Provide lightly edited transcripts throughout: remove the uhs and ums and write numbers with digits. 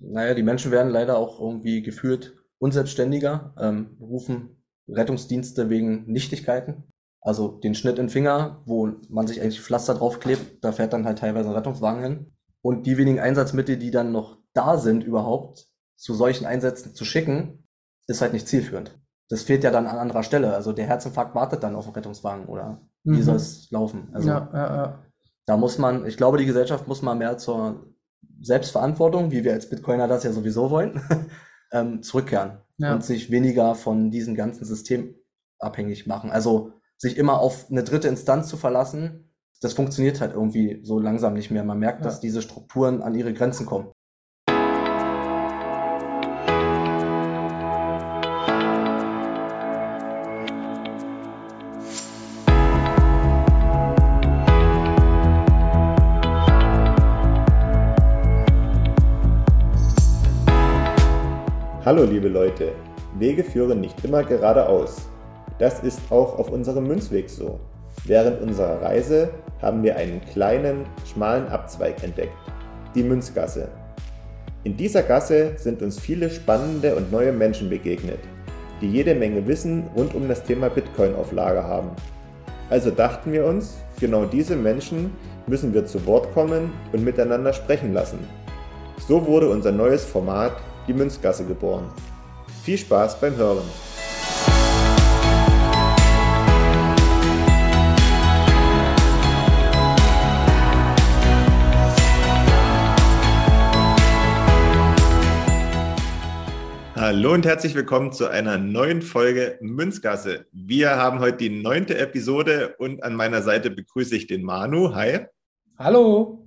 Naja, die Menschen werden leider auch irgendwie gefühlt unselbstständiger, rufen Rettungsdienste wegen Nichtigkeiten. Also den Schnitt in den Finger, wo man sich eigentlich Pflaster draufklebt, da fährt dann halt teilweise ein Rettungswagen hin. Und die wenigen Einsatzmittel, die dann noch da sind überhaupt, zu solchen Einsätzen zu schicken, ist halt nicht zielführend. Das fehlt ja dann an anderer Stelle. Also der Herzinfarkt wartet dann auf den Rettungswagen, oder wie soll es laufen? Also da muss man, ich glaube, die Gesellschaft muss mal mehr zur Selbstverantwortung, wie wir als Bitcoiner das ja sowieso wollen, zurückkehren und sich weniger von diesem ganzen System abhängig machen. Also sich immer auf eine dritte Instanz zu verlassen, das funktioniert halt irgendwie so langsam nicht mehr. Man merkt, dass diese Strukturen an ihre Grenzen kommen. Hallo liebe Leute, Wege führen nicht immer geradeaus. Das ist auch auf unserem Münzweg so. Während unserer Reise haben wir einen kleinen, schmalen Abzweig entdeckt, die Münzgasse. In dieser Gasse sind uns viele spannende und neue Menschen begegnet, die jede Menge Wissen rund um das Thema Bitcoin auf Lager haben. Also dachten wir uns, genau diese Menschen müssen wir zu Wort kommen und miteinander sprechen lassen. So wurde unser neues Format die Münzgasse geboren. Viel Spaß beim Hören! Hallo und herzlich willkommen zu einer neuen Folge Münzgasse. Wir haben heute die 9. Episode und an meiner Seite begrüße ich den Manu. Hi! Hallo!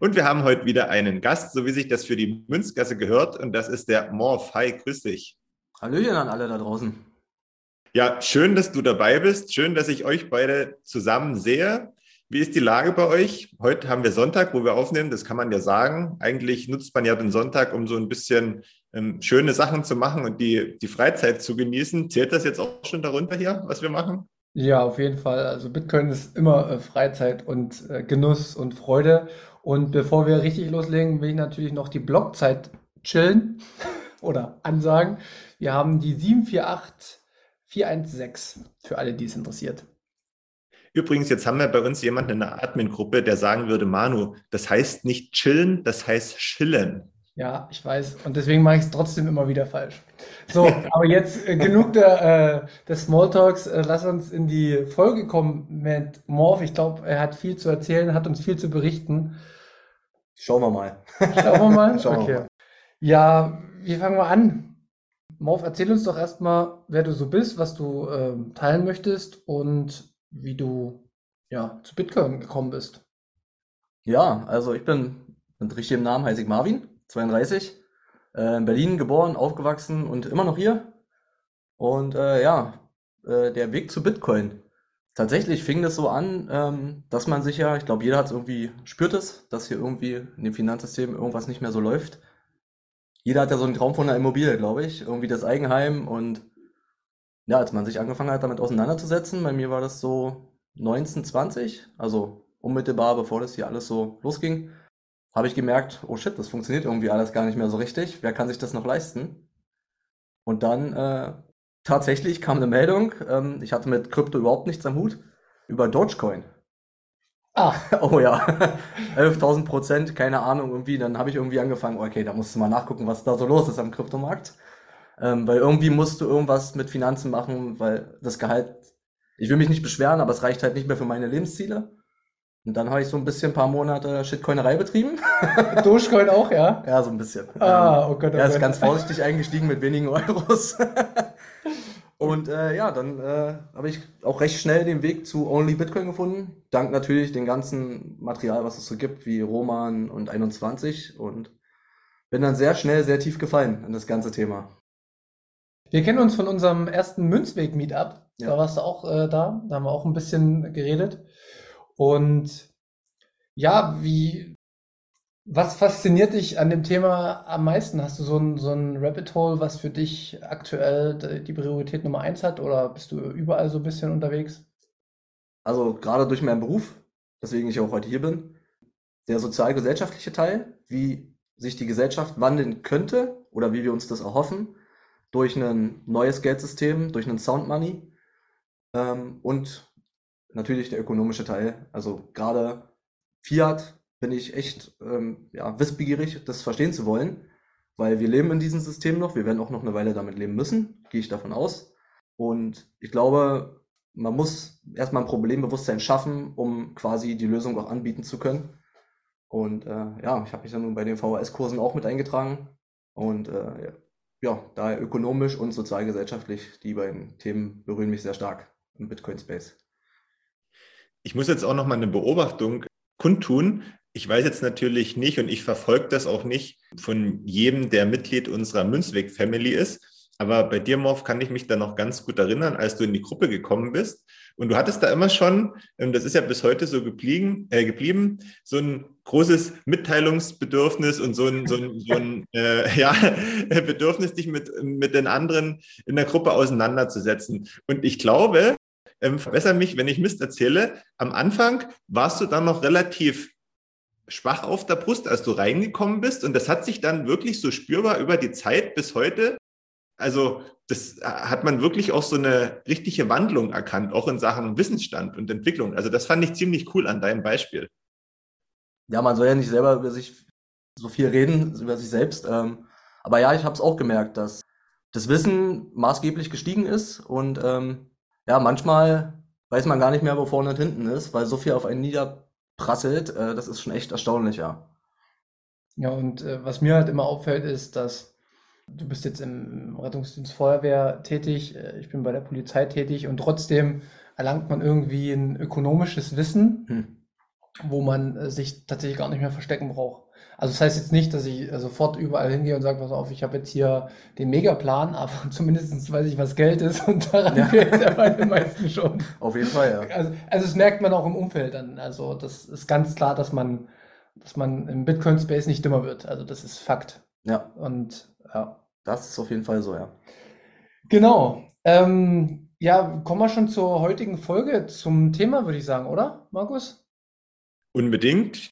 Und wir haben heute wieder einen Gast, so wie sich das für die Münzgasse gehört. Und das ist der Morv. Hi, grüß dich. Hallöchen an alle da draußen. Ja, schön, dass du dabei bist. Schön, dass ich euch beide zusammen sehe. Wie ist die Lage bei euch? Heute haben wir Sonntag, wo wir aufnehmen. Das kann man ja sagen. Eigentlich nutzt man ja den Sonntag, um so ein bisschen schöne Sachen zu machen und die Freizeit zu genießen. Zählt das jetzt auch schon darunter hier, was wir machen? Ja, auf jeden Fall. Also Bitcoin ist immer Freizeit und Genuss und Freude. Und bevor wir richtig loslegen, will ich natürlich noch die Blockzeit chillen oder ansagen. Wir haben die 748416 für alle, die es interessiert. Übrigens, jetzt haben wir bei uns jemanden in der Admin-Gruppe, der sagen würde, Manu, das heißt nicht chillen, das heißt schillen. Ja, ich weiß. Und deswegen mache ich es trotzdem immer wieder falsch. So, aber jetzt genug des Smalltalks. Lass uns in die Folge kommen mit Morv. Ich glaube, er hat viel zu erzählen, hat uns viel zu berichten. Schauen wir mal? Okay. Ja, wir fangen mal an. Morv, erzähl uns doch erstmal, wer du so bist, was du teilen möchtest und wie du zu Bitcoin gekommen bist. Ja, also ich bin mit richtigem Namen Heisig Marvin. 32, in Berlin geboren, aufgewachsen und immer noch hier. Und der Weg zu Bitcoin. Tatsächlich fing das so an, dass man sich ja, ich glaube, jeder hat es irgendwie, spürt es, dass hier irgendwie in dem Finanzsystem irgendwas nicht mehr so läuft. Jeder hat ja so einen Traum von einer Immobilie, glaube ich, irgendwie das Eigenheim. Und ja, als man sich angefangen hat, damit auseinanderzusetzen, bei mir war das so 1920, also unmittelbar bevor das hier alles so losging, habe ich gemerkt, oh shit, das funktioniert irgendwie alles gar nicht mehr so richtig. Wer kann sich das noch leisten? Und dann tatsächlich kam eine Meldung, ich hatte mit Krypto überhaupt nichts am Hut, über Dogecoin. Ah, oh ja, 11.000%, keine Ahnung, irgendwie. Dann habe ich irgendwie angefangen, okay, da musst du mal nachgucken, was da so los ist am Kryptomarkt. Weil irgendwie musst du irgendwas mit Finanzen machen, weil das Gehalt, ich will mich nicht beschweren, aber es reicht halt nicht mehr für meine Lebensziele. Und dann habe ich so ein bisschen ein paar Monate Shitcoinerei betrieben. Dogecoin auch, ja? Ja, so ein bisschen. Ah, oh Gott, er ist ganz vorsichtig eingestiegen mit wenigen Euros. Und dann habe ich auch recht schnell den Weg zu Only Bitcoin gefunden. Dank natürlich dem ganzen Material, was es so gibt, wie Roman und 21. Und bin dann sehr schnell, sehr tief gefallen in das ganze Thema. Wir kennen uns von unserem ersten Münzweg-Meetup. Ja. Da warst du auch da. Da haben wir auch ein bisschen geredet. Und ja, was fasziniert dich an dem Thema am meisten? Hast du so ein Rabbit Hole, was für dich aktuell die Priorität Nummer 1 hat, oder bist du überall so ein bisschen unterwegs? Also gerade durch meinen Beruf, weswegen ich auch heute hier bin, der sozialgesellschaftliche Teil, wie sich die Gesellschaft wandeln könnte oder wie wir uns das erhoffen, durch ein neues Geldsystem, durch einen Sound Money und natürlich der ökonomische Teil. Also gerade Fiat bin ich echt wissbegierig, das verstehen zu wollen, weil wir leben in diesem System noch, wir werden auch noch eine Weile damit leben müssen, gehe ich davon aus. Und ich glaube, man muss erstmal ein Problembewusstsein schaffen, um quasi die Lösung auch anbieten zu können. Und ich habe mich dann bei den VHS-Kursen auch mit eingetragen und daher ökonomisch und sozialgesellschaftlich, die beiden Themen berühren mich sehr stark im Bitcoin-Space. Ich muss jetzt auch nochmal eine Beobachtung kundtun. Ich weiß jetzt natürlich nicht und ich verfolge das auch nicht von jedem, der Mitglied unserer Münzweg-Family ist, aber bei dir, Morv, kann ich mich da noch ganz gut erinnern, als du in die Gruppe gekommen bist. Und du hattest da immer schon, das ist ja bis heute so geblieben, so ein großes Mitteilungsbedürfnis und so ein Bedürfnis, dich mit den anderen in der Gruppe auseinanderzusetzen. Und ich glaube, verbessere mich, wenn ich Mist erzähle, am Anfang warst du dann noch relativ schwach auf der Brust, als du reingekommen bist. Und das hat sich dann wirklich so spürbar über die Zeit bis heute. Also das hat man wirklich auch so eine richtige Wandlung erkannt, auch in Sachen Wissensstand und Entwicklung. Also das fand ich ziemlich cool an deinem Beispiel. Ja, man soll ja nicht selber über sich so viel reden, über sich selbst. Aber ja, ich habe es auch gemerkt, dass das Wissen maßgeblich gestiegen ist. Und manchmal weiß man gar nicht mehr, wo vorne und hinten ist, weil so viel auf einen niederprasselt. Das ist schon echt erstaunlich, ja. Ja, und was mir halt immer auffällt, ist, dass du bist jetzt im Rettungsdienst Feuerwehr tätig, ich bin bei der Polizei tätig und trotzdem erlangt man irgendwie ein ökonomisches Wissen, wo man sich tatsächlich gar nicht mehr verstecken braucht. Also das heißt jetzt nicht, dass ich sofort überall hingehe und sage, pass auf, ich habe jetzt hier den Megaplan, aber zumindest weiß ich, was Geld ist und daran fehlt ja bei den meisten schon. Auf jeden Fall, ja. Also das merkt man auch im Umfeld dann. Also das ist ganz klar, dass man im Bitcoin-Space nicht dümmer wird. Also das ist Fakt. Ja. Und ja, das ist auf jeden Fall so, ja. Genau. Kommen wir schon zur heutigen Folge, zum Thema, würde ich sagen, oder, Markus? Unbedingt.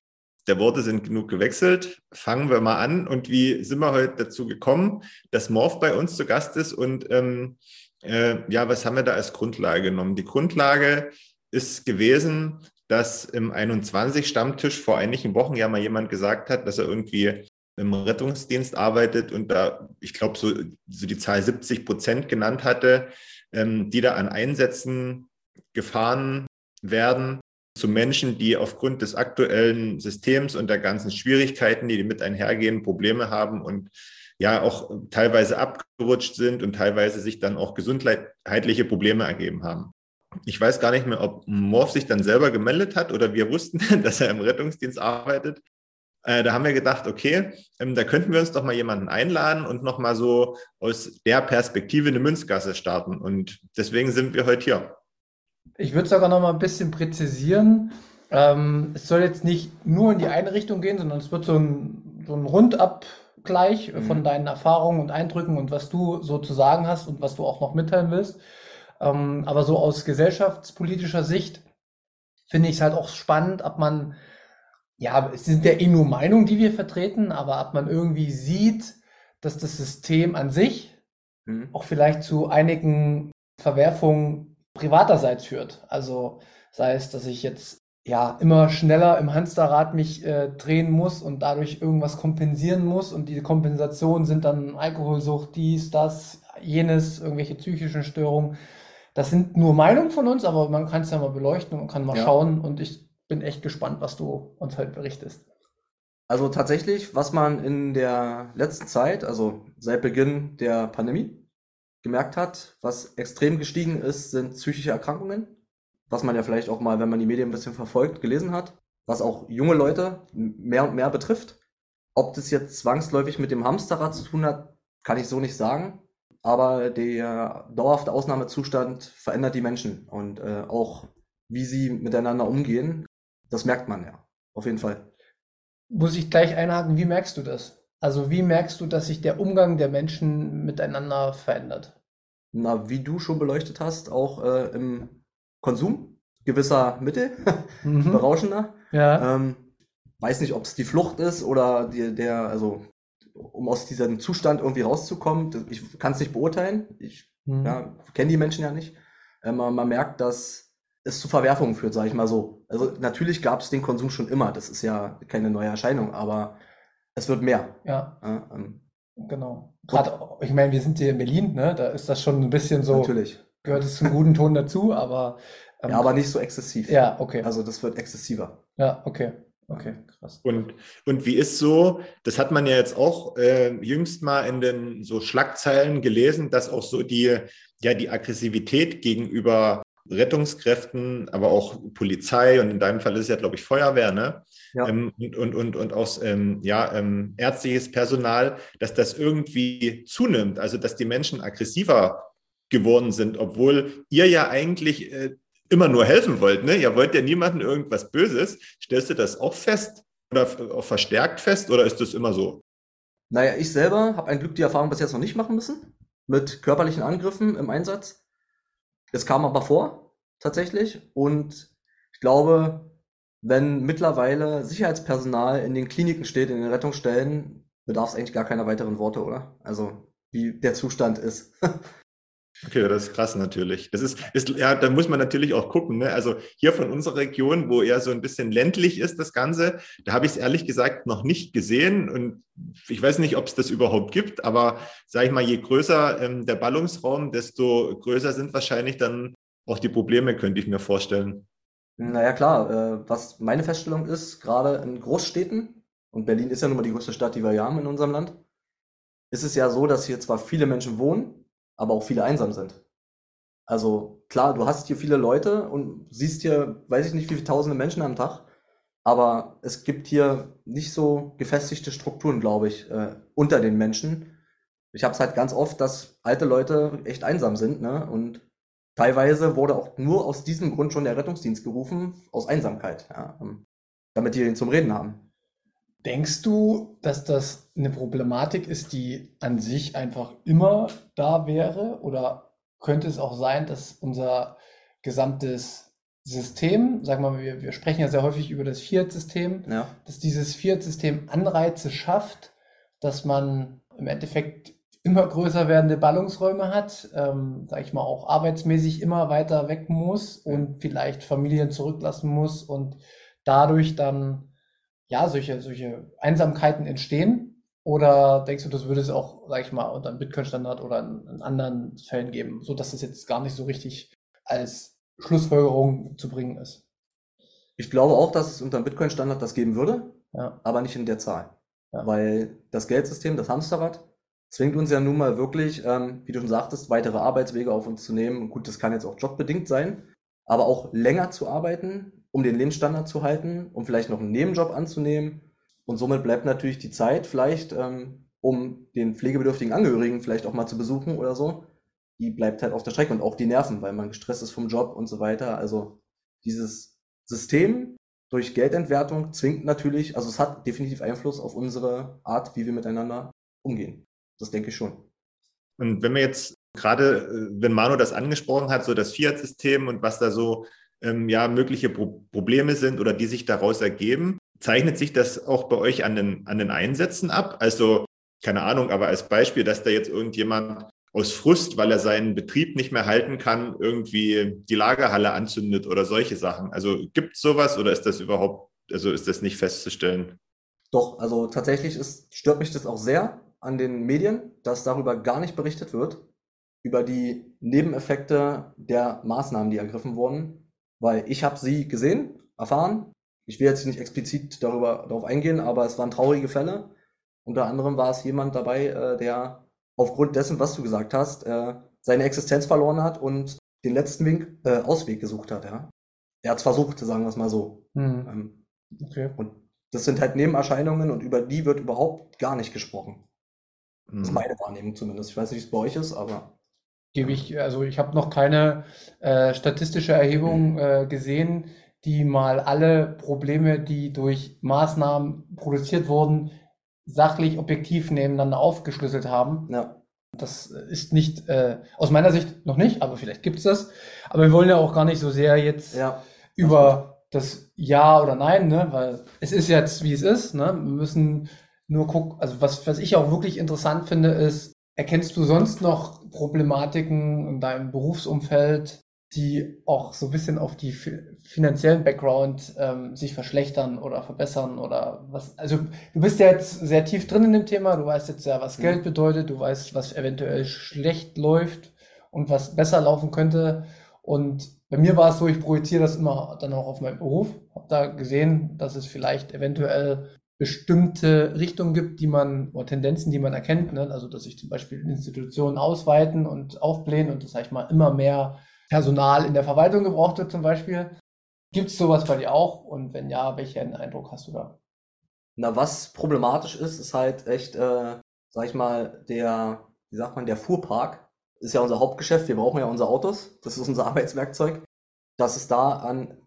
Der Worte sind genug gewechselt. Fangen wir mal an. Und wie sind wir heute dazu gekommen, dass Morv bei uns zu Gast ist? Und was haben wir da als Grundlage genommen? Die Grundlage ist gewesen, dass im 21-Stammtisch vor einigen Wochen ja mal jemand gesagt hat, dass er irgendwie im Rettungsdienst arbeitet und da, ich glaube, so die Zahl 70% genannt hatte, die da an Einsätzen gefahren werden zu Menschen, die aufgrund des aktuellen Systems und der ganzen Schwierigkeiten, die mit einhergehen, Probleme haben und ja auch teilweise abgerutscht sind und teilweise sich dann auch gesundheitliche Probleme ergeben haben. Ich weiß gar nicht mehr, ob Morv sich dann selber gemeldet hat oder wir wussten, dass er im Rettungsdienst arbeitet. Da haben wir gedacht, okay, da könnten wir uns doch mal jemanden einladen und nochmal so aus der Perspektive eine Münzgasse starten. Und deswegen sind wir heute hier. Ich würde sogar noch mal ein bisschen präzisieren. Es soll jetzt nicht nur in die eine Richtung gehen, sondern es wird so ein Rundabgleich von deinen Erfahrungen und Eindrücken und was du so zu sagen hast und was du auch noch mitteilen willst. Aber so aus gesellschaftspolitischer Sicht finde ich es halt auch spannend, ob man... Ja, es sind ja eh nur Meinungen, die wir vertreten, aber ob man irgendwie sieht, dass das System an sich auch vielleicht zu einigen Verwerfungen privaterseits führt. Also sei es, dass ich jetzt immer schneller im Hamsterrad mich drehen muss und dadurch irgendwas kompensieren muss und diese Kompensationen sind dann Alkoholsucht, dies, das, jenes, irgendwelche psychischen Störungen. Das sind nur Meinungen von uns, aber man kann es ja mal beleuchten und kann mal schauen und ich bin echt gespannt, was du uns heute berichtest. Also tatsächlich, was man in der letzten Zeit, also seit Beginn der Pandemie, gemerkt hat, was extrem gestiegen ist, sind psychische Erkrankungen. Was man ja vielleicht auch mal, wenn man die Medien ein bisschen verfolgt, gelesen hat. Was auch junge Leute mehr und mehr betrifft. Ob das jetzt zwangsläufig mit dem Hamsterrad zu tun hat, kann ich so nicht sagen. Aber der dauerhafte Ausnahmezustand verändert die Menschen und auch wie sie miteinander umgehen. Das merkt man ja, auf jeden Fall. Muss ich gleich einhaken, wie merkst du das? Also wie merkst du, dass sich der Umgang der Menschen miteinander verändert? Na, wie du schon beleuchtet hast, auch im Konsum gewisser Mittel, berauschender. Ja. weiß nicht, ob es die Flucht ist oder also um aus diesem Zustand irgendwie rauszukommen. Ich kann es nicht beurteilen. Ich kenne die Menschen ja nicht. Man merkt, dass es zu Verwerfungen führt, sage ich mal so. Also natürlich gab es den Konsum schon immer. Das ist ja keine neue Erscheinung, aber es wird mehr. Ja. Genau. Gerade, ich meine, wir sind hier in Berlin, ne? Da ist das schon ein bisschen so. Natürlich. Gehört es zum guten Ton dazu, aber. Ja, aber nicht so exzessiv. Ja, okay. Also das wird exzessiver. Ja, okay. Okay, krass. Und wie ist so, das hat man ja jetzt auch jüngst mal in den so Schlagzeilen gelesen, dass auch so die Aggressivität gegenüber Rettungskräften, aber auch Polizei und in deinem Fall ist es ja, glaube ich, Feuerwehr, ne? Ja. Und auch ärztliches Personal, dass das irgendwie zunimmt, also dass die Menschen aggressiver geworden sind, obwohl ihr ja eigentlich immer nur helfen wollt, ne? Ihr wollt ja niemandem irgendwas Böses. Stellst du das auch fest oder auch verstärkt fest oder ist das immer so? Naja, ich selber habe ein Glück die Erfahrung bis jetzt noch nicht machen müssen mit körperlichen Angriffen im Einsatz. Es kam aber vor, tatsächlich. Und ich glaube, wenn mittlerweile Sicherheitspersonal in den Kliniken steht, in den Rettungsstellen, bedarf es eigentlich gar keiner weiteren Worte, oder? Also, wie der Zustand ist. Okay, das ist krass natürlich. Das ist, da muss man natürlich auch gucken, ne? Also hier von unserer Region, wo eher so ein bisschen ländlich ist das Ganze, da habe ich es ehrlich gesagt noch nicht gesehen und ich weiß nicht, ob es das überhaupt gibt, aber sage ich mal, je größer der Ballungsraum, desto größer sind wahrscheinlich dann auch die Probleme, könnte ich mir vorstellen. Naja klar, was meine Feststellung ist, gerade in Großstädten, und Berlin ist ja nun mal die größte Stadt, die wir ja haben in unserem Land, ist es ja so, dass hier zwar viele Menschen wohnen, aber auch viele einsam sind. Also klar, du hast hier viele Leute und siehst hier, weiß ich nicht, wie viele tausende Menschen am Tag, aber es gibt hier nicht so gefestigte Strukturen, glaube ich, unter den Menschen. Ich habe es halt ganz oft, dass alte Leute echt einsam sind, ne? Und teilweise wurde auch nur aus diesem Grund schon der Rettungsdienst gerufen, aus Einsamkeit, ja, damit die ihn zum Reden haben. Denkst du, dass das eine Problematik ist, die an sich einfach immer da wäre? Oder könnte es auch sein, dass unser gesamtes System, sagen wir mal, wir sprechen ja sehr häufig über das Fiat-System, ja, dass dieses Fiat-System Anreize schafft, dass man im Endeffekt immer größer werdende Ballungsräume hat, sage ich mal, auch arbeitsmäßig immer weiter weg muss und vielleicht Familien zurücklassen muss und dadurch dann ja, solche Einsamkeiten entstehen? Oder denkst du, das würde es auch, sag ich mal, unter dem Bitcoin-Standard oder in anderen Fällen geben, sodass das jetzt gar nicht so richtig als Schlussfolgerung zu bringen ist? Ich glaube auch, dass es unter dem Bitcoin-Standard das geben würde, ja, aber nicht in der Zahl. Ja. Weil das Geldsystem, das Hamsterrad, zwingt uns ja nun mal wirklich, wie du schon sagtest, weitere Arbeitswege auf uns zu nehmen. Gut, das kann jetzt auch jobbedingt sein, aber auch länger zu arbeiten, um den Lebensstandard zu halten, um vielleicht noch einen Nebenjob anzunehmen. Und somit bleibt natürlich die Zeit vielleicht, um den pflegebedürftigen Angehörigen vielleicht auch mal zu besuchen oder so, die bleibt halt auf der Strecke und auch die Nerven, weil man gestresst ist vom Job und so weiter. Also dieses System durch Geldentwertung zwingt natürlich, also es hat definitiv Einfluss auf unsere Art, wie wir miteinander umgehen. Das denke ich schon. Und wenn wir jetzt gerade, wenn Manu das angesprochen hat, so das Fiat-System und was da so mögliche Probleme sind oder die sich daraus ergeben. Zeichnet sich das auch bei euch an den Einsätzen ab? Also, keine Ahnung, aber als Beispiel, dass da jetzt irgendjemand aus Frust, weil er seinen Betrieb nicht mehr halten kann, irgendwie die Lagerhalle anzündet oder solche Sachen. Also, gibt es sowas oder ist das überhaupt, also ist das nicht festzustellen? Doch, also tatsächlich stört mich das auch sehr an den Medien, dass darüber gar nicht berichtet wird, über die Nebeneffekte der Maßnahmen, die ergriffen wurden. Weil ich habe sie gesehen, erfahren. Ich will jetzt nicht explizit darauf eingehen, aber es waren traurige Fälle. Unter anderem war es jemand dabei, der aufgrund dessen, was du gesagt hast, seine Existenz verloren hat und den letzten Ausweg gesucht hat. Ja? Er hat es versucht, sagen wir es mal so. Mhm. Okay. Und das sind halt Nebenerscheinungen und über die wird überhaupt gar nicht gesprochen. Mhm. Das ist meine Wahrnehmung zumindest. Ich weiß nicht, wie es bei euch ist, aber... Ich habe noch keine statistische Erhebung gesehen, die mal alle Probleme, die durch Maßnahmen produziert wurden, sachlich, objektiv nebeneinander aufgeschlüsselt haben. Ja. Das ist nicht, aus meiner Sicht noch nicht, aber vielleicht gibt es das. Aber wir wollen ja auch gar nicht so sehr jetzt über das Ja oder Nein, ne? Weil es ist jetzt, wie es ist, ne? Wir müssen nur gucken, also was ich auch wirklich interessant finde, ist, erkennst du sonst noch Problematiken in deinem Berufsumfeld, die auch so ein bisschen auf die finanziellen Background sich verschlechtern oder verbessern oder was? Also du bist ja jetzt sehr tief drin in dem Thema, du weißt jetzt ja, was Geld bedeutet, du weißt, was eventuell schlecht läuft und was besser laufen könnte. Und bei mir war es so, ich projiziere das immer dann auch auf meinen Beruf, habe da gesehen, dass es vielleicht eventuell bestimmte Richtungen gibt, die man, oder Tendenzen, die man erkennt, ne? Also dass sich zum Beispiel Institutionen ausweiten und aufblähen und das, sag ich mal, immer mehr Personal in der Verwaltung gebraucht wird zum Beispiel. Gibt es sowas bei dir auch? Und wenn ja, welchen Eindruck hast du da? Na, was problematisch ist, ist halt echt, sag ich mal, der Fuhrpark ist ja unser Hauptgeschäft, wir brauchen ja unsere Autos, das ist unser Arbeitswerkzeug, dass es da an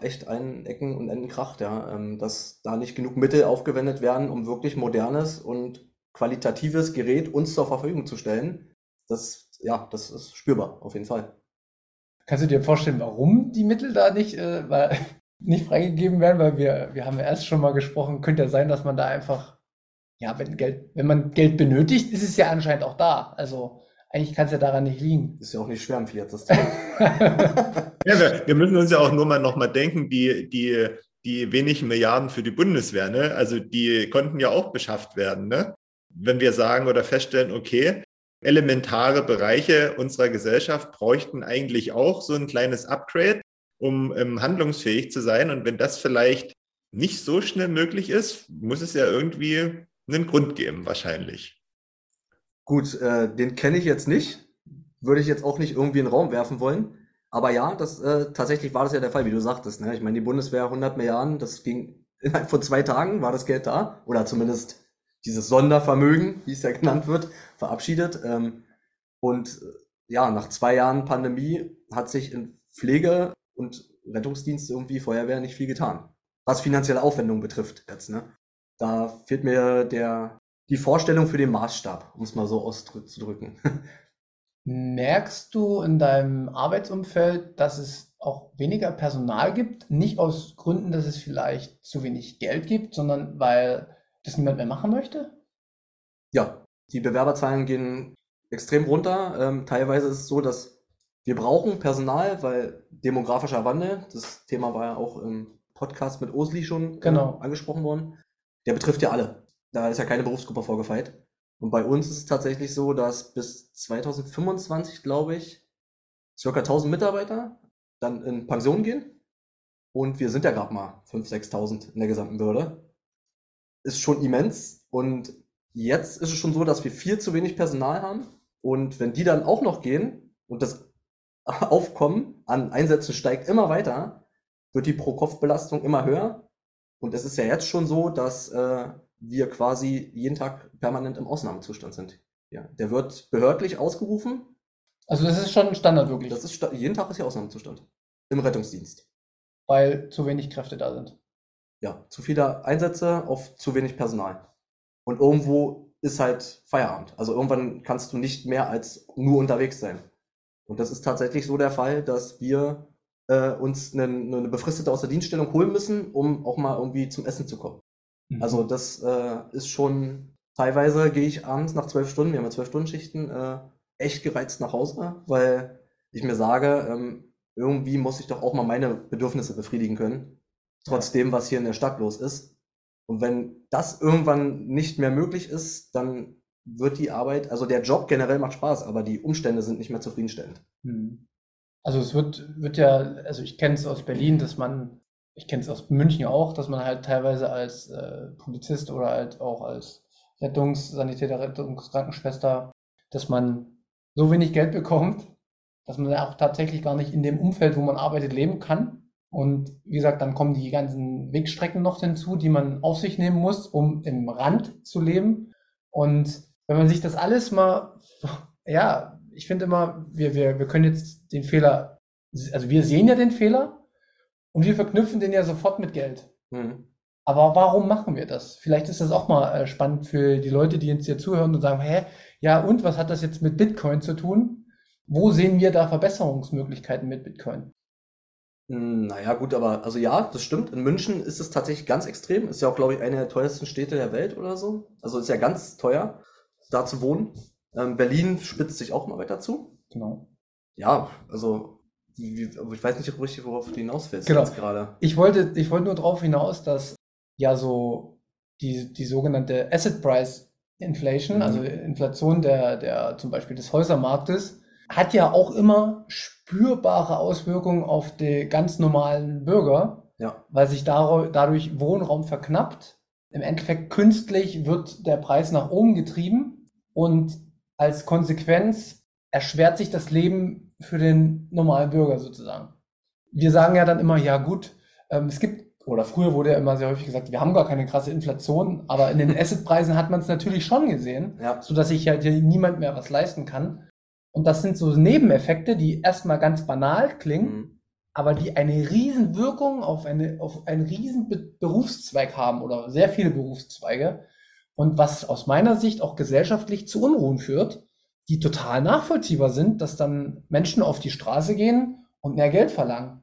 echt allen Ecken und Enden kracht, ja, dass da nicht genug Mittel aufgewendet werden, um wirklich modernes und qualitatives Gerät uns zur Verfügung zu stellen. Das ist spürbar, auf jeden Fall. Kannst du dir vorstellen, warum die Mittel da nicht freigegeben werden? Weil wir haben ja erst schon mal gesprochen, könnte ja sein, dass man da einfach, ja, wenn man Geld benötigt, ist es ja anscheinend auch da. Also eigentlich kann es ja daran nicht liegen. Ist ja auch nicht schwer am Fiat, das Teil. Ja, wir müssen uns ja auch nur mal nochmal denken, die wenigen Milliarden für die Bundeswehr, ne? Also die konnten ja auch beschafft werden, ne? Wenn wir sagen oder feststellen, okay, elementare Bereiche unserer Gesellschaft bräuchten eigentlich auch so ein kleines Upgrade, um handlungsfähig zu sein. Und wenn das vielleicht nicht so schnell möglich ist, muss es ja irgendwie einen Grund geben, wahrscheinlich. Gut, den kenne ich jetzt nicht. Würde ich jetzt auch nicht irgendwie in den Raum werfen wollen. Aber ja, das tatsächlich war das ja der Fall, wie du sagtest, ne? Ich meine, die Bundeswehr 100 Milliarden, das ging innerhalb von 2 Tagen, war das Geld da. Oder zumindest dieses Sondervermögen, wie es ja genannt wird, verabschiedet. Und ja, nach 2 Jahren Pandemie hat sich in Pflege und Rettungsdienste irgendwie Feuerwehr nicht viel getan. Was finanzielle Aufwendungen betrifft jetzt, ne? Da fehlt mir die Vorstellung für den Maßstab, um es mal so auszudrücken. Merkst du in deinem Arbeitsumfeld, dass es auch weniger Personal gibt? Nicht aus Gründen, dass es vielleicht zu wenig Geld gibt, sondern weil das niemand mehr machen möchte? Ja, die Bewerberzahlen gehen extrem runter. Teilweise ist es so, dass wir brauchen Personal, weil demografischer Wandel, das Thema war ja auch im Podcast mit Osli schon angesprochen worden, der betrifft ja alle. Da ist ja keine Berufsgruppe vorgefeilt. Und bei uns ist es tatsächlich so, dass bis 2025, glaube ich, ca. 1000 Mitarbeiter dann in Pension gehen. Und wir sind ja gerade mal 5.000, 6.000 in der gesamten Würde. Ist schon immens. Und jetzt ist es schon so, dass wir viel zu wenig Personal haben. Und wenn die dann auch noch gehen und das Aufkommen an Einsätzen steigt immer weiter, wird die Pro-Kopf-Belastung immer höher. Und es ist ja jetzt schon so, dass wir quasi jeden Tag permanent im Ausnahmezustand sind. Ja, der wird behördlich ausgerufen. Also das ist schon ein Standard wirklich? Das ist jeden Tag ist hier Ausnahmezustand im Rettungsdienst. Weil zu wenig Kräfte da sind? Ja, zu viele Einsätze auf zu wenig Personal. Und irgendwo ist halt Feierabend. Also irgendwann kannst du nicht mehr als nur unterwegs sein. Und das ist tatsächlich so der Fall, dass wir uns eine befristete Außerdienststellung holen müssen, um auch mal irgendwie zum Essen zu kommen. Also das ist schon, teilweise gehe ich abends nach 12 Stunden, wir haben ja 12-Stunden-Schichten, echt gereizt nach Hause, weil ich mir sage, irgendwie muss ich doch auch mal meine Bedürfnisse befriedigen können, trotzdem was hier in der Stadt los ist. Und wenn das irgendwann nicht mehr möglich ist, dann wird die Arbeit, also der Job generell macht Spaß, aber die Umstände sind nicht mehr zufriedenstellend. Also es wird ja, also ich kenne es aus Berlin, dass man, ich kenne es aus München auch, dass man halt teilweise als Polizist oder halt auch als Rettungssanitäter, Rettungskrankenschwester, dass man so wenig Geld bekommt, dass man auch tatsächlich gar nicht in dem Umfeld, wo man arbeitet, leben kann. Und wie gesagt, dann kommen die ganzen Wegstrecken noch hinzu, die man auf sich nehmen muss, um im Rand zu leben. Und wenn man sich das alles mal, ja, ich finde immer, wir können jetzt den Fehler, also wir sehen ja den Fehler, und wir verknüpfen den ja sofort mit Geld. Aber warum machen wir das? Vielleicht ist das auch mal spannend für die Leute, die jetzt hier zuhören und sagen, hä, ja und, was hat das jetzt mit Bitcoin zu tun? Wo sehen wir da Verbesserungsmöglichkeiten mit Bitcoin? Naja, gut, aber, also ja, das stimmt. In München ist es tatsächlich ganz extrem. Ist ja auch, glaube ich, eine der teuersten Städte der Welt oder so. Also ist ja ganz teuer, da zu wohnen. Berlin spitzt sich auch mal weiter zu. Genau. Ja, also, ich weiß nicht richtig, worauf du hinaus willst jetzt gerade. Ich wollte nur darauf hinaus, dass ja so die sogenannte Asset Price Inflation, also Inflation der zum Beispiel des Häusermarktes, hat ja auch immer spürbare Auswirkungen auf die ganz normalen Bürger, ja, weil sich dadurch Wohnraum verknappt. Im Endeffekt künstlich wird der Preis nach oben getrieben und als Konsequenz erschwert sich das Leben für den normalen Bürger sozusagen. Wir sagen ja dann immer, ja gut, es gibt, oder früher wurde ja immer sehr häufig gesagt, wir haben gar keine krasse Inflation, aber in den Assetpreisen hat man es natürlich schon gesehen, ja, sodass sich halt hier niemand mehr was leisten kann. Und das sind so Nebeneffekte, die erstmal ganz banal klingen, aber die eine Riesenwirkung auf einen riesen Berufszweig haben oder sehr viele Berufszweige. Und was aus meiner Sicht auch gesellschaftlich zu Unruhen führt, die total nachvollziehbar sind, dass dann Menschen auf die Straße gehen und mehr Geld verlangen.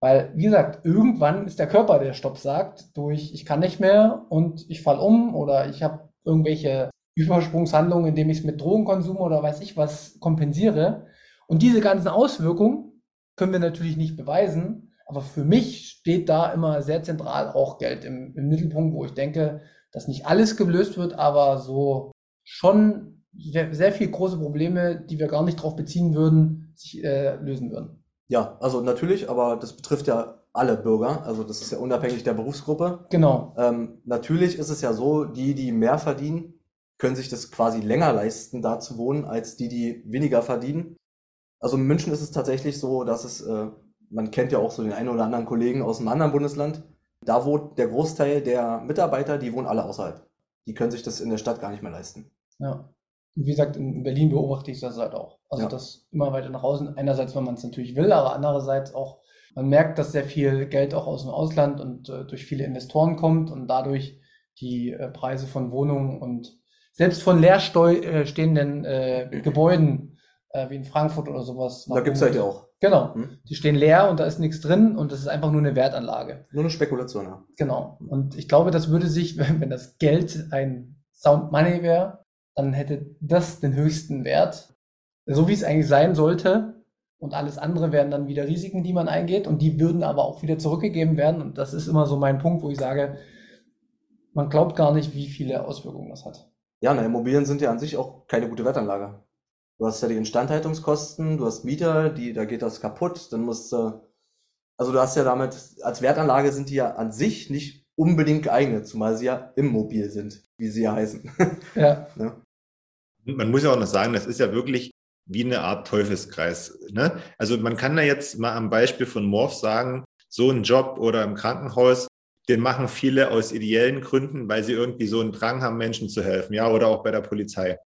Weil, wie gesagt, irgendwann ist der Körper, der Stopp sagt, durch ich kann nicht mehr und ich falle um oder ich habe irgendwelche Übersprungshandlungen, indem ich es mit Drogenkonsum oder weiß ich was kompensiere. Und diese ganzen Auswirkungen können wir natürlich nicht beweisen, aber für mich steht da immer sehr zentral auch Geld im Mittelpunkt, wo ich denke, dass nicht alles gelöst wird, aber so schon sehr, sehr viele große Probleme, die wir gar nicht drauf beziehen würden, sich lösen würden. Ja, also natürlich, aber das betrifft ja alle Bürger, also das ist ja unabhängig der Berufsgruppe. Genau. Natürlich ist es ja so, die mehr verdienen, können sich das quasi länger leisten, da zu wohnen, als die weniger verdienen. Also in München ist es tatsächlich so, dass es, man kennt ja auch so den einen oder anderen Kollegen aus einem anderen Bundesland, da wohnt der Großteil der Mitarbeiter, die wohnen alle außerhalb. Die können sich das in der Stadt gar nicht mehr leisten. Ja, wie gesagt, in Berlin beobachte ich das halt auch. Also das immer weiter nach außen, einerseits, wenn man es natürlich will, aber andererseits auch, man merkt, dass sehr viel Geld auch aus dem Ausland und durch viele Investoren kommt und dadurch die Preise von Wohnungen und selbst von leerstehenden Gebäuden, wie in Frankfurt oder sowas. Da gibt's halt ja auch. Genau. Die stehen leer und da ist nichts drin und das ist einfach nur eine Wertanlage. Nur eine Spekulation, ja. Genau. Und ich glaube, das würde sich, wenn das Geld ein Sound Money wäre, dann hätte das den höchsten Wert. So wie es eigentlich sein sollte. Und alles andere wären dann wieder Risiken, die man eingeht. Und die würden aber auch wieder zurückgegeben werden. Und das ist immer so mein Punkt, wo ich sage, man glaubt gar nicht, wie viele Auswirkungen das hat. Ja, na, Immobilien sind ja an sich auch keine gute Wertanlage. Du hast ja die Instandhaltungskosten, du hast Mieter, da geht das kaputt, dann musst du, also du hast ja damit, als Wertanlage sind die ja an sich nicht unbedingt geeignet, zumal sie ja immobil sind, wie sie ja heißen. Ja. Ja. Man muss ja auch noch sagen, das ist ja wirklich wie eine Art Teufelskreis. Ne? Also man kann da jetzt mal am Beispiel von Morv sagen, so einen Job oder im Krankenhaus, den machen viele aus ideellen Gründen, weil sie irgendwie so einen Drang haben, Menschen zu helfen, ja, oder auch bei der Polizei.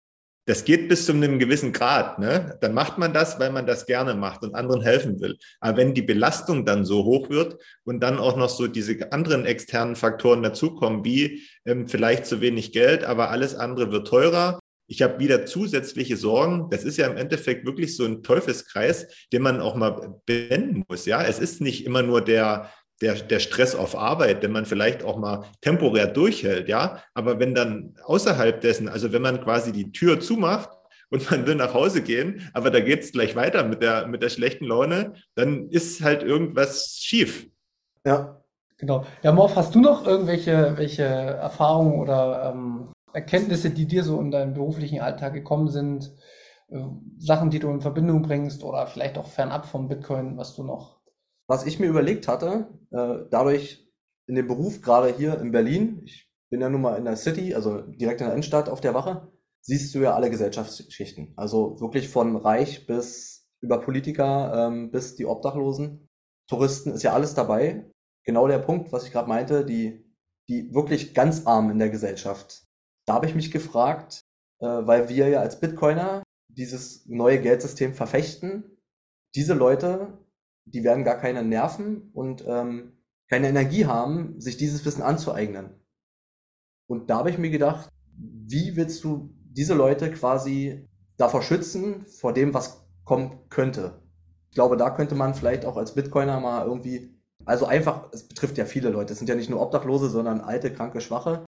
Das geht bis zu einem gewissen Grad, ne? Dann macht man das, weil man das gerne macht und anderen helfen will. Aber wenn die Belastung dann so hoch wird und dann auch noch so diese anderen externen Faktoren dazukommen, wie vielleicht zu wenig Geld, aber alles andere wird teurer, ich habe wieder zusätzliche Sorgen. Das ist ja im Endeffekt wirklich so ein Teufelskreis, den man auch mal beenden muss, ja? Es ist nicht immer nur der Stress auf Arbeit, den man vielleicht auch mal temporär durchhält, ja, aber wenn dann außerhalb dessen, also wenn man quasi die Tür zumacht und man will nach Hause gehen, aber da geht's gleich weiter mit der schlechten Laune, dann ist halt irgendwas schief. Ja, genau. Ja, Morv, hast du noch welche Erfahrungen oder Erkenntnisse, die dir so in deinem beruflichen Alltag gekommen sind, Sachen, die du in Verbindung bringst oder vielleicht auch fernab vom Bitcoin, was du noch... Was ich mir überlegt hatte, dadurch in dem Beruf gerade hier in Berlin, ich bin ja nun mal in der City, also direkt in der Innenstadt auf der Wache, siehst du ja alle Gesellschaftsschichten. Also wirklich von reich bis über Politiker, bis die Obdachlosen, Touristen, ist ja alles dabei. Genau der Punkt, was ich gerade meinte, die wirklich ganz armen in der Gesellschaft. Da habe ich mich gefragt, weil wir ja als Bitcoiner dieses neue Geldsystem verfechten, diese Leute... die werden gar keine Nerven und keine Energie haben, sich dieses Wissen anzueignen. Und da habe ich mir gedacht, wie willst du diese Leute quasi davor schützen, vor dem, was kommen könnte? glaube, da könnte man vielleicht auch als Bitcoiner mal irgendwie, also einfach, es betrifft ja viele Leute, es sind ja nicht nur Obdachlose, sondern alte, kranke, schwache,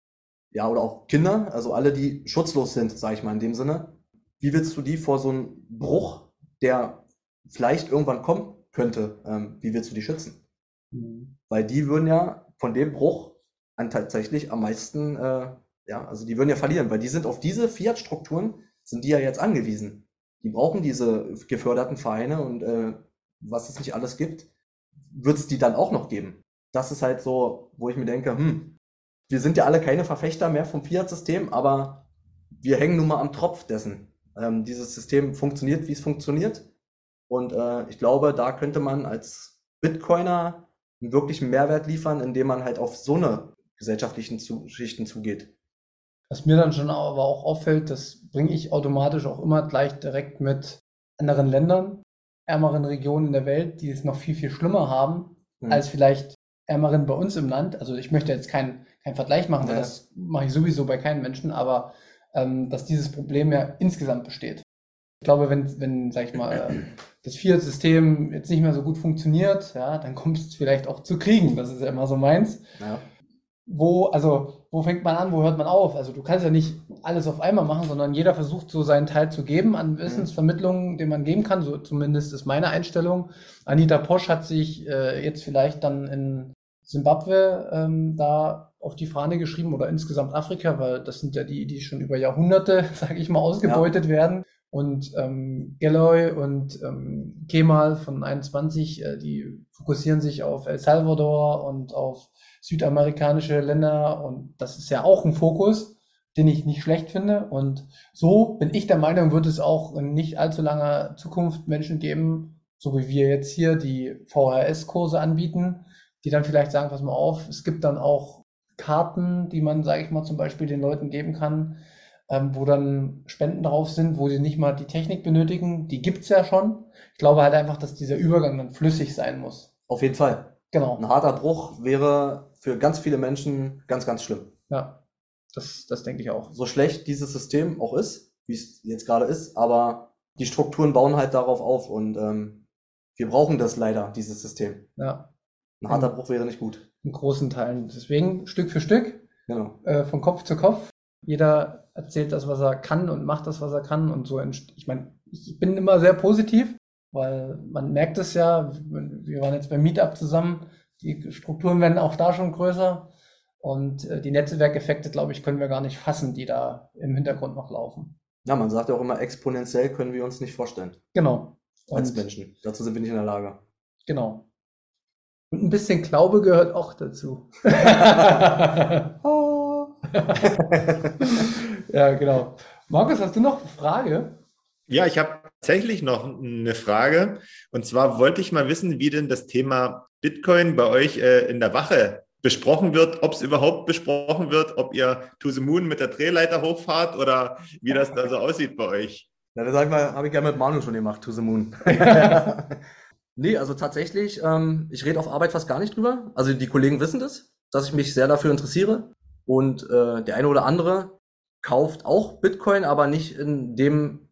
ja, oder auch Kinder, also alle, die schutzlos sind, sage ich mal in dem Sinne. Wie willst du die vor so einem Bruch, der vielleicht irgendwann kommen könnte, wie willst du die schützen? Mhm. Weil die würden ja von dem Bruch an tatsächlich am meisten, ja, also die würden ja verlieren, weil die sind auf diese Fiat-Strukturen, sind die ja jetzt angewiesen. Die brauchen diese geförderten Vereine und was es nicht alles gibt, wird es die dann auch noch geben. Das ist halt so, wo ich mir denke, wir sind ja alle keine Verfechter mehr vom Fiat-System, aber wir hängen nun mal am Tropf dessen. Dieses System funktioniert, wie es funktioniert. Und ich glaube, da könnte man als Bitcoiner einen wirklichen Mehrwert liefern, indem man halt auf so eine gesellschaftlichen Schichten zugeht. Was mir dann schon aber auch auffällt, das bringe ich automatisch auch immer gleich direkt mit anderen Ländern, ärmeren Regionen in der Welt, die es noch viel, viel schlimmer haben, als vielleicht ärmeren bei uns im Land. Also ich möchte jetzt keinen Vergleich machen, weil das mache ich sowieso bei keinem Menschen, aber dass dieses Problem ja insgesamt besteht. Ich glaube, wenn sag ich mal, das Fiat-System jetzt nicht mehr so gut funktioniert, ja, dann kommt es vielleicht auch zu Kriegen. Das ist ja immer so meins. Ja. Wo fängt man an, wo hört man auf? Also du kannst ja nicht alles auf einmal machen, sondern jeder versucht so seinen Teil zu geben an Wissensvermittlungen, den man geben kann. So zumindest ist meine Einstellung. Anita Posch hat sich jetzt vielleicht dann in Simbabwe da auf die Fahne geschrieben oder insgesamt Afrika, weil das sind ja die schon über Jahrhunderte, sage ich mal, ausgebeutet werden. Und Geloy und Kemal von 21, die fokussieren sich auf El Salvador und auf südamerikanische Länder, und das ist ja auch ein Fokus, den ich nicht schlecht finde, und so bin ich der Meinung, wird es auch in nicht allzu langer Zukunft Menschen geben, so wie wir jetzt hier die VHS-Kurse anbieten, die dann vielleicht sagen, pass mal auf, es gibt dann auch Karten, die man, sage ich mal, zum Beispiel den Leuten geben kann, wo dann Spenden drauf sind, wo sie nicht mal die Technik benötigen, die gibt's ja schon. Ich glaube halt einfach, dass dieser Übergang dann flüssig sein muss. Auf jeden Fall. Genau. Ein harter Bruch wäre für ganz viele Menschen ganz, ganz schlimm. Ja, das denke ich auch. So schlecht dieses System auch ist, wie es jetzt gerade ist, aber die Strukturen bauen halt darauf auf, und wir brauchen das leider, dieses System. Ja. Ein harter Bruch wäre nicht gut. In großen Teilen. Deswegen Stück für Stück, genau. Von Kopf zu Kopf. Jeder erzählt das, was er kann, und macht das, was er kann, und so ich meine, ich bin immer sehr positiv, weil man merkt es ja, wir waren jetzt beim Meetup zusammen, die Strukturen werden auch da schon größer, und die Netzwerkeffekte, glaube ich, können wir gar nicht fassen, die da im Hintergrund noch laufen. Ja, man sagt ja auch immer, exponentiell können wir uns nicht vorstellen. Genau. Als Menschen. Dazu sind wir nicht in der Lage. Genau. Und ein bisschen Glaube gehört auch dazu. Ja, genau. Markus, hast du noch eine Frage? Ja, ich habe tatsächlich noch eine Frage. Und zwar wollte ich mal wissen, wie denn das Thema Bitcoin bei euch in der Wache besprochen wird, ob es überhaupt besprochen wird, ob ihr to the moon mit der Drehleiter hochfahrt oder wie das da so aussieht bei euch. Ja, das habe ich ja mit Manu schon gemacht, to the moon. Nee, also tatsächlich, ich rede auf Arbeit fast gar nicht drüber. Also die Kollegen wissen das, dass ich mich sehr dafür interessiere. Und der eine oder andere kauft auch Bitcoin, aber nicht in dem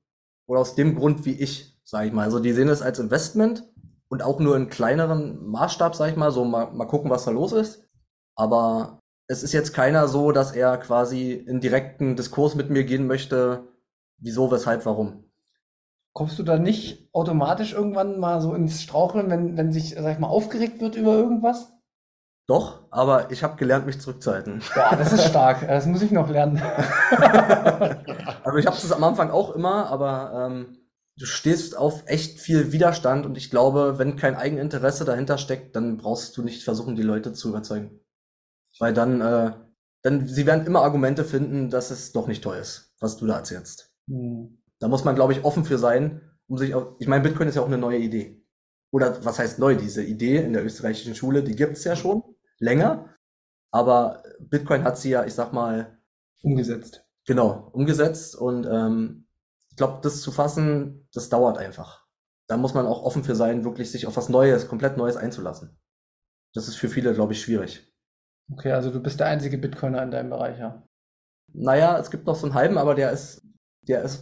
oder aus dem Grund wie ich, sage ich mal. Also die sehen es als Investment und auch nur in kleineren Maßstab, sage ich mal, so mal gucken, was da los ist. Aber es ist jetzt keiner so, dass er quasi in direkten Diskurs mit mir gehen möchte, wieso, weshalb, warum. Kommst du da nicht automatisch irgendwann mal so ins Straucheln, wenn sich, sag ich mal, aufgeregt wird über irgendwas? Doch, aber ich habe gelernt, mich zurückzuhalten. Ja, das ist stark. Das muss ich noch lernen. Also ich habe es am Anfang auch immer, aber du stehst auf echt viel Widerstand, und ich glaube, wenn kein Eigeninteresse dahinter steckt, dann brauchst du nicht versuchen, die Leute zu überzeugen. Weil dann sie werden immer Argumente finden, dass es doch nicht toll ist, was du da erzählst. Da muss man, glaube ich, offen für sein, um sich auf, ich meine, Bitcoin ist ja auch eine neue Idee. Oder was heißt neu? Diese Idee in der österreichischen Schule, die gibt es ja schon länger, aber Bitcoin hat sie ja, ich sag mal, umgesetzt. Genau, umgesetzt, und ich glaube, das zu fassen, das dauert einfach. Da muss man auch offen für sein, wirklich sich auf was Neues, komplett Neues einzulassen. Das ist für viele, glaube ich, schwierig. Okay, also du bist der einzige Bitcoiner in deinem Bereich, ja? Naja, es gibt noch so einen halben, aber der ist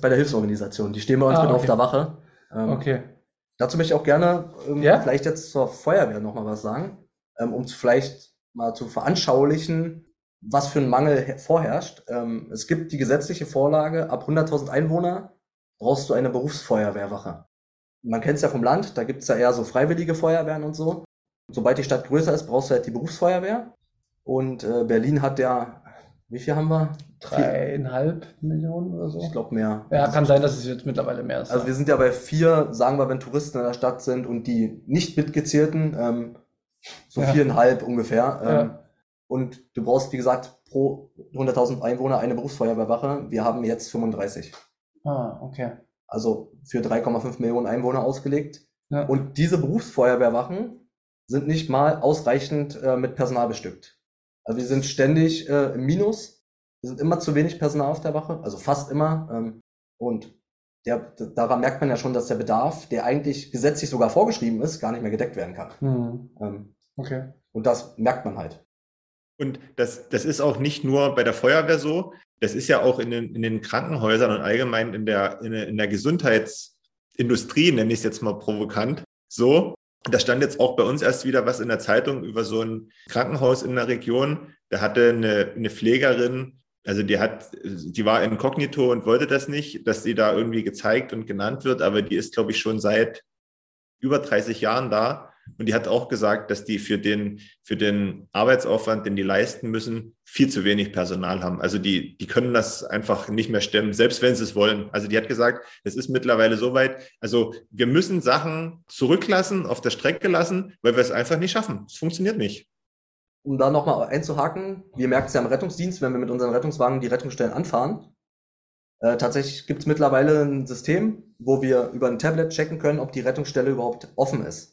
bei der Hilfsorganisation. Die stehen bei uns mit auf der Wache. Okay. Dazu möchte ich auch gerne vielleicht jetzt zur Feuerwehr nochmal was sagen, um vielleicht mal zu veranschaulichen, was für ein Mangel vorherrscht. Es gibt die gesetzliche Vorlage, ab 100.000 Einwohner brauchst du eine Berufsfeuerwehrwache. Man kennt es ja vom Land, da gibt es ja eher so freiwillige Feuerwehren und so. Und sobald die Stadt größer ist, brauchst du halt die Berufsfeuerwehr. Und Berlin hat ja, wie viel haben wir? 3,5 Millionen oder so? Ich glaube mehr. Ja, kann sein, dass es jetzt mittlerweile mehr ist. Also wir sind ja bei 4, sagen wir, wenn Touristen in der Stadt sind und die nicht mitgezählten, so 4,5 ungefähr. Und du brauchst, wie gesagt, pro 100.000 Einwohner eine Berufsfeuerwehrwache. Wir haben jetzt 35. Ah, okay. Also für 3,5 Millionen Einwohner ausgelegt. Ja. Und diese Berufsfeuerwehrwachen sind nicht mal ausreichend mit Personal bestückt. Also wir sind ständig im Minus. Es sind immer zu wenig Personal auf der Wache, also fast immer. Und daran merkt man ja schon, dass der Bedarf, der eigentlich gesetzlich sogar vorgeschrieben ist, gar nicht mehr gedeckt werden kann. Mhm. Okay. Und das merkt man halt. Und das ist auch nicht nur bei der Feuerwehr so, das ist ja auch in den Krankenhäusern und allgemein in der Gesundheitsindustrie, nenne ich es jetzt mal provokant, so. Da stand jetzt auch bei uns erst wieder was in der Zeitung über so ein Krankenhaus in der Region. Da hatte eine Pflegerin, also die war inkognito und wollte das nicht, dass sie da irgendwie gezeigt und genannt wird, aber die ist, glaube ich, schon seit über 30 Jahren da. Und die hat auch gesagt, dass die für den Arbeitsaufwand, den die leisten müssen, viel zu wenig Personal haben. Also die können das einfach nicht mehr stemmen, selbst wenn sie es wollen. Also die hat gesagt, es ist mittlerweile so weit. Also wir müssen Sachen zurücklassen, auf der Strecke lassen, weil wir es einfach nicht schaffen. Es funktioniert nicht. Um da nochmal einzuhaken, wir merken es ja im Rettungsdienst, wenn wir mit unseren Rettungswagen die Rettungsstellen anfahren. Tatsächlich gibt es mittlerweile ein System, wo wir über ein Tablet checken können, ob die Rettungsstelle überhaupt offen ist.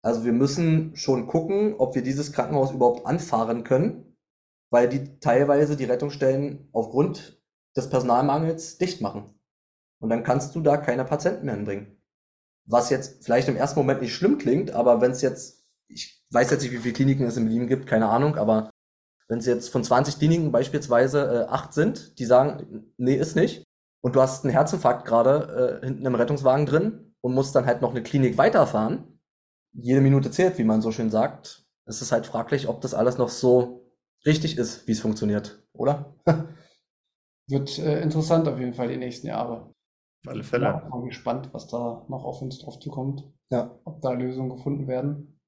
Also wir müssen schon gucken, ob wir dieses Krankenhaus überhaupt anfahren können, weil die teilweise die Rettungsstellen aufgrund des Personalmangels dicht machen. Und dann kannst du da keine Patienten mehr hinbringen. Was jetzt vielleicht im ersten Moment nicht schlimm klingt, aber wenn es jetzt, ich weiß jetzt nicht, wie viele Kliniken es in Berlin gibt, keine Ahnung, aber wenn es jetzt von 20 Kliniken beispielsweise 8 sind, die sagen, nee, ist nicht, und du hast einen Herzinfarkt gerade hinten im Rettungswagen drin und musst dann halt noch eine Klinik weiterfahren, jede Minute zählt, wie man so schön sagt. Es ist halt fraglich, ob das alles noch so richtig ist, wie es funktioniert, oder? Wird interessant auf jeden Fall die nächsten Jahre. Auf alle Fälle. Ich bin auch gespannt, was da noch auf uns drauf zukommt. Ja. Ob da Lösungen gefunden werden.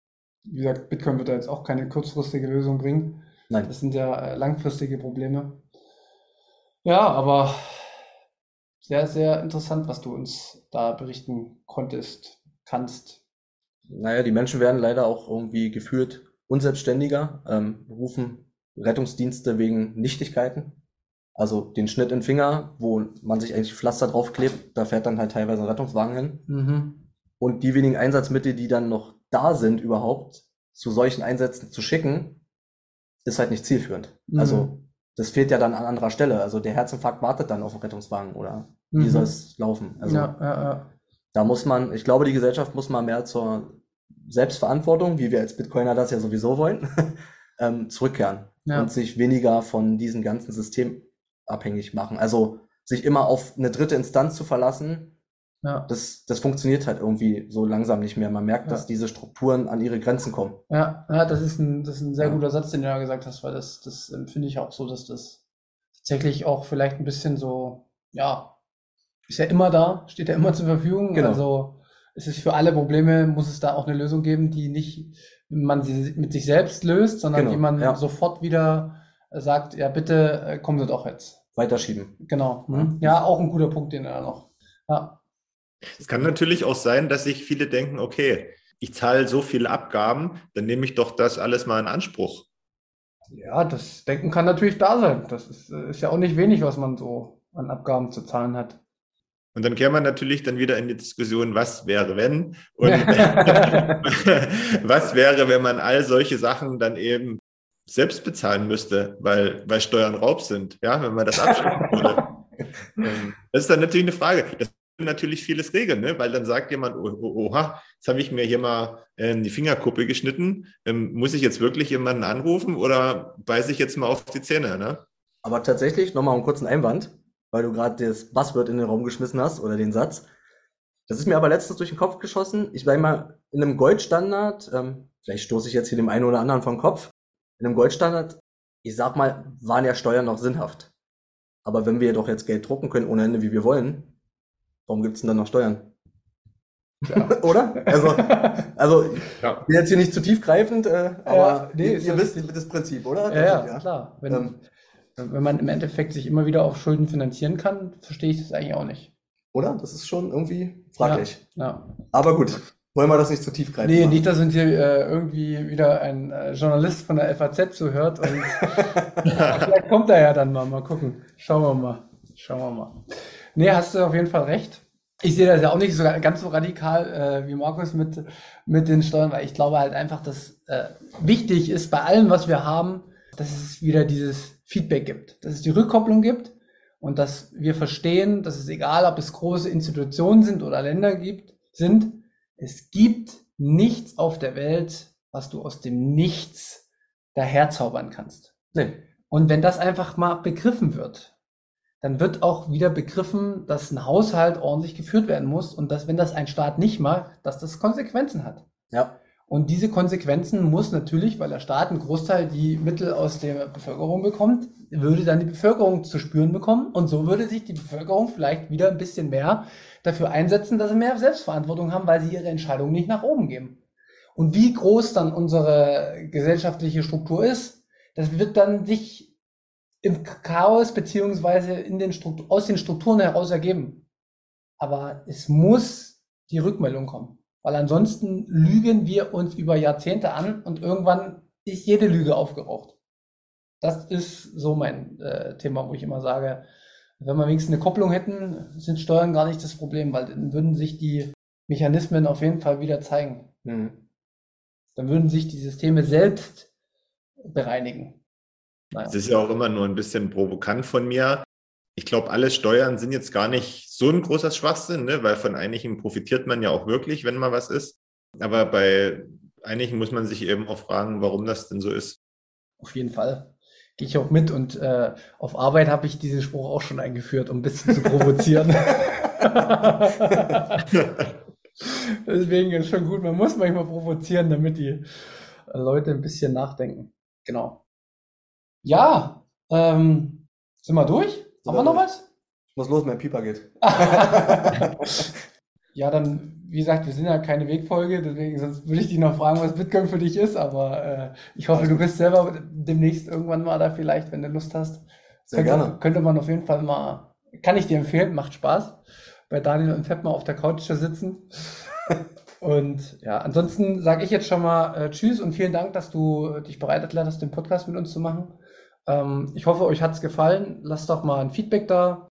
Wie gesagt, Bitcoin wird da jetzt auch keine kurzfristige Lösung bringen. Nein. Das sind ja langfristige Probleme. Ja, aber sehr, sehr interessant, was du uns da berichten konntest, kannst. Naja, die Menschen werden leider auch irgendwie geführt unselbstständiger, rufen Rettungsdienste wegen Nichtigkeiten. Also den Schnitt in den Finger, wo man sich eigentlich Pflaster draufklebt, da fährt dann halt teilweise ein Rettungswagen hin. Mhm. Und die wenigen Einsatzmittel, die dann noch da sind überhaupt, zu solchen Einsätzen zu schicken, ist halt nicht zielführend. Mhm. Also das fehlt ja dann an anderer Stelle. Also der Herzinfarkt wartet dann auf den Rettungswagen oder wie soll es laufen? Also, ja. Da muss man, ich glaube, die Gesellschaft muss mal mehr zur Selbstverantwortung, wie wir als Bitcoiner das ja sowieso wollen, zurückkehren und sich weniger von diesem ganzen System abhängig machen. Also sich immer auf eine dritte Instanz zu verlassen, das funktioniert halt irgendwie so langsam nicht mehr. Man merkt, dass diese Strukturen an ihre Grenzen kommen. Ja, das ist ein sehr guter Satz, den du ja gesagt hast, weil das empfinde ich auch so, dass das tatsächlich auch vielleicht ein bisschen so, ist ja immer da, steht ja immer zur Verfügung. Genau. Also es ist für alle Probleme, muss es da auch eine Lösung geben, die nicht man sie mit sich selbst löst, sondern die man sofort wieder sagt, ja bitte, kommen Sie doch jetzt. Weiterschieben. Genau. Mhm. Ja, auch ein guter Punkt, den er noch. Ja. Es kann natürlich auch sein, dass sich viele denken, okay, ich zahle so viele Abgaben, dann nehme ich doch das alles mal in Anspruch. Ja, das Denken kann natürlich da sein. Das ist ja auch nicht wenig, was man so an Abgaben zu zahlen hat. Und dann käme man natürlich dann wieder in die Diskussion, was wäre, wenn? Und was wäre, wenn man all solche Sachen dann eben selbst bezahlen müsste, weil Steuern Raub sind, ja, wenn man das abschaffen würde. Das ist dann natürlich eine Frage. Das will natürlich vieles regeln, ne? Weil dann sagt jemand, oha, jetzt habe ich mir hier mal die Fingerkuppe geschnitten. Muss ich jetzt wirklich jemanden anrufen oder beiße ich jetzt mal auf die Zähne? Ne? Aber tatsächlich, nochmal einen kurzen Einwand, weil du gerade das Buzzword in den Raum geschmissen hast oder den Satz. Das ist mir aber letztens durch den Kopf geschossen. Ich war mal in einem Goldstandard, vielleicht stoße ich jetzt hier dem einen oder anderen vom Kopf, in einem Goldstandard, ich sag mal, waren ja Steuern noch sinnhaft. Aber wenn wir doch jetzt Geld drucken können, ohne Ende, wie wir wollen, warum gibt's denn dann noch Steuern? Ja. Oder? Also ja. Ich will jetzt hier nicht zu tiefgreifend, aber nee, ihr wisst das Prinzip, oder? Ja, klar. Wenn man im Endeffekt sich immer wieder auf Schulden finanzieren kann, verstehe ich das eigentlich auch nicht. Oder? Das ist schon irgendwie fraglich. Ja. Aber gut, wollen wir das nicht zu tief greifen. Nee, machen. Nicht, dass uns hier irgendwie wieder ein Journalist von der FAZ zuhört. Und vielleicht kommt er ja dann mal gucken. Schauen wir mal. Nee, hast du auf jeden Fall recht. Ich sehe das ja auch nicht so ganz so radikal wie Markus mit den Steuern, weil ich glaube halt einfach, dass wichtig ist bei allem, was wir haben, dass es wieder dieses Feedback gibt, dass es die Rückkopplung gibt und dass wir verstehen, dass es egal, ob es große Institutionen sind oder Länder sind, es gibt nichts auf der Welt, was du aus dem Nichts daherzaubern kannst. Nee. Und wenn das einfach mal begriffen wird, dann wird auch wieder begriffen, dass ein Haushalt ordentlich geführt werden muss und dass, wenn das ein Staat nicht macht, dass das Konsequenzen hat. Ja. Und diese Konsequenzen muss natürlich, weil der Staat einen Großteil die Mittel aus der Bevölkerung bekommt, würde dann die Bevölkerung zu spüren bekommen und so würde sich die Bevölkerung vielleicht wieder ein bisschen mehr dafür einsetzen, dass sie mehr Selbstverantwortung haben, weil sie ihre Entscheidungen nicht nach oben geben. Und wie groß dann unsere gesellschaftliche Struktur ist, das wird dann sich im Chaos beziehungsweise aus den Strukturen heraus ergeben. Aber es muss die Rückmeldung kommen, weil ansonsten lügen wir uns über Jahrzehnte an und irgendwann ist jede Lüge aufgeraucht. Das ist so mein Thema, wo ich immer sage, wenn wir wenigstens eine Kopplung hätten, sind Steuern gar nicht das Problem, weil dann würden sich die Mechanismen auf jeden Fall wieder zeigen. Mhm. Dann würden sich die Systeme selbst bereinigen. Das ist ja auch immer nur ein bisschen provokant von mir. Ich glaube, alle Steuern sind jetzt gar nicht so ein großer Schwachsinn, ne? Weil von einigen profitiert man ja auch wirklich, wenn mal was ist. Aber bei einigen muss man sich eben auch fragen, warum das denn so ist. Auf jeden Fall. Gehe ich auch mit und auf Arbeit habe ich diesen Spruch auch schon eingeführt, um ein bisschen zu provozieren. Deswegen ist schon gut, man muss manchmal provozieren, damit die Leute ein bisschen nachdenken. Genau. Ja, sind wir durch? Haben wir noch was? Ich muss los, mein Pieper geht. Ja, dann, wie gesagt, wir sind ja keine Wegfolge, deswegen sonst würde ich dich noch fragen, was Bitcoin für dich ist, aber ich hoffe, du bist selber demnächst irgendwann mal da vielleicht, wenn du Lust hast. Sehr gerne. Könnte man auf jeden Fall mal, kann ich dir empfehlen, macht Spaß, bei Daniel und Fett mal auf der Couch zu sitzen. Und ja, ansonsten sage ich jetzt schon mal Tschüss und vielen Dank, dass du dich bereit erklärt hast, den Podcast mit uns zu machen. Ich hoffe, euch hat's gefallen. Lasst doch mal ein Feedback da.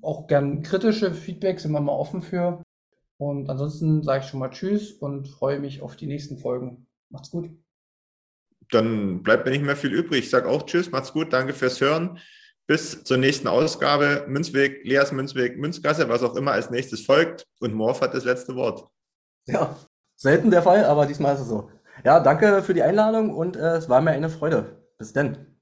Auch gern kritische Feedback, sind wir mal offen für. Und ansonsten sage ich schon mal Tschüss und freue mich auf die nächsten Folgen. Macht's gut. Dann bleibt mir nicht mehr viel übrig. Ich sage auch Tschüss, macht's gut, danke fürs Hören. Bis zur nächsten Ausgabe. Münzweg, Leas Münzweg, Münzgasse, was auch immer als nächstes folgt. Und Morv hat das letzte Wort. Ja, selten der Fall, aber diesmal ist es so. Ja, danke für die Einladung und es war mir eine Freude. Bis dann.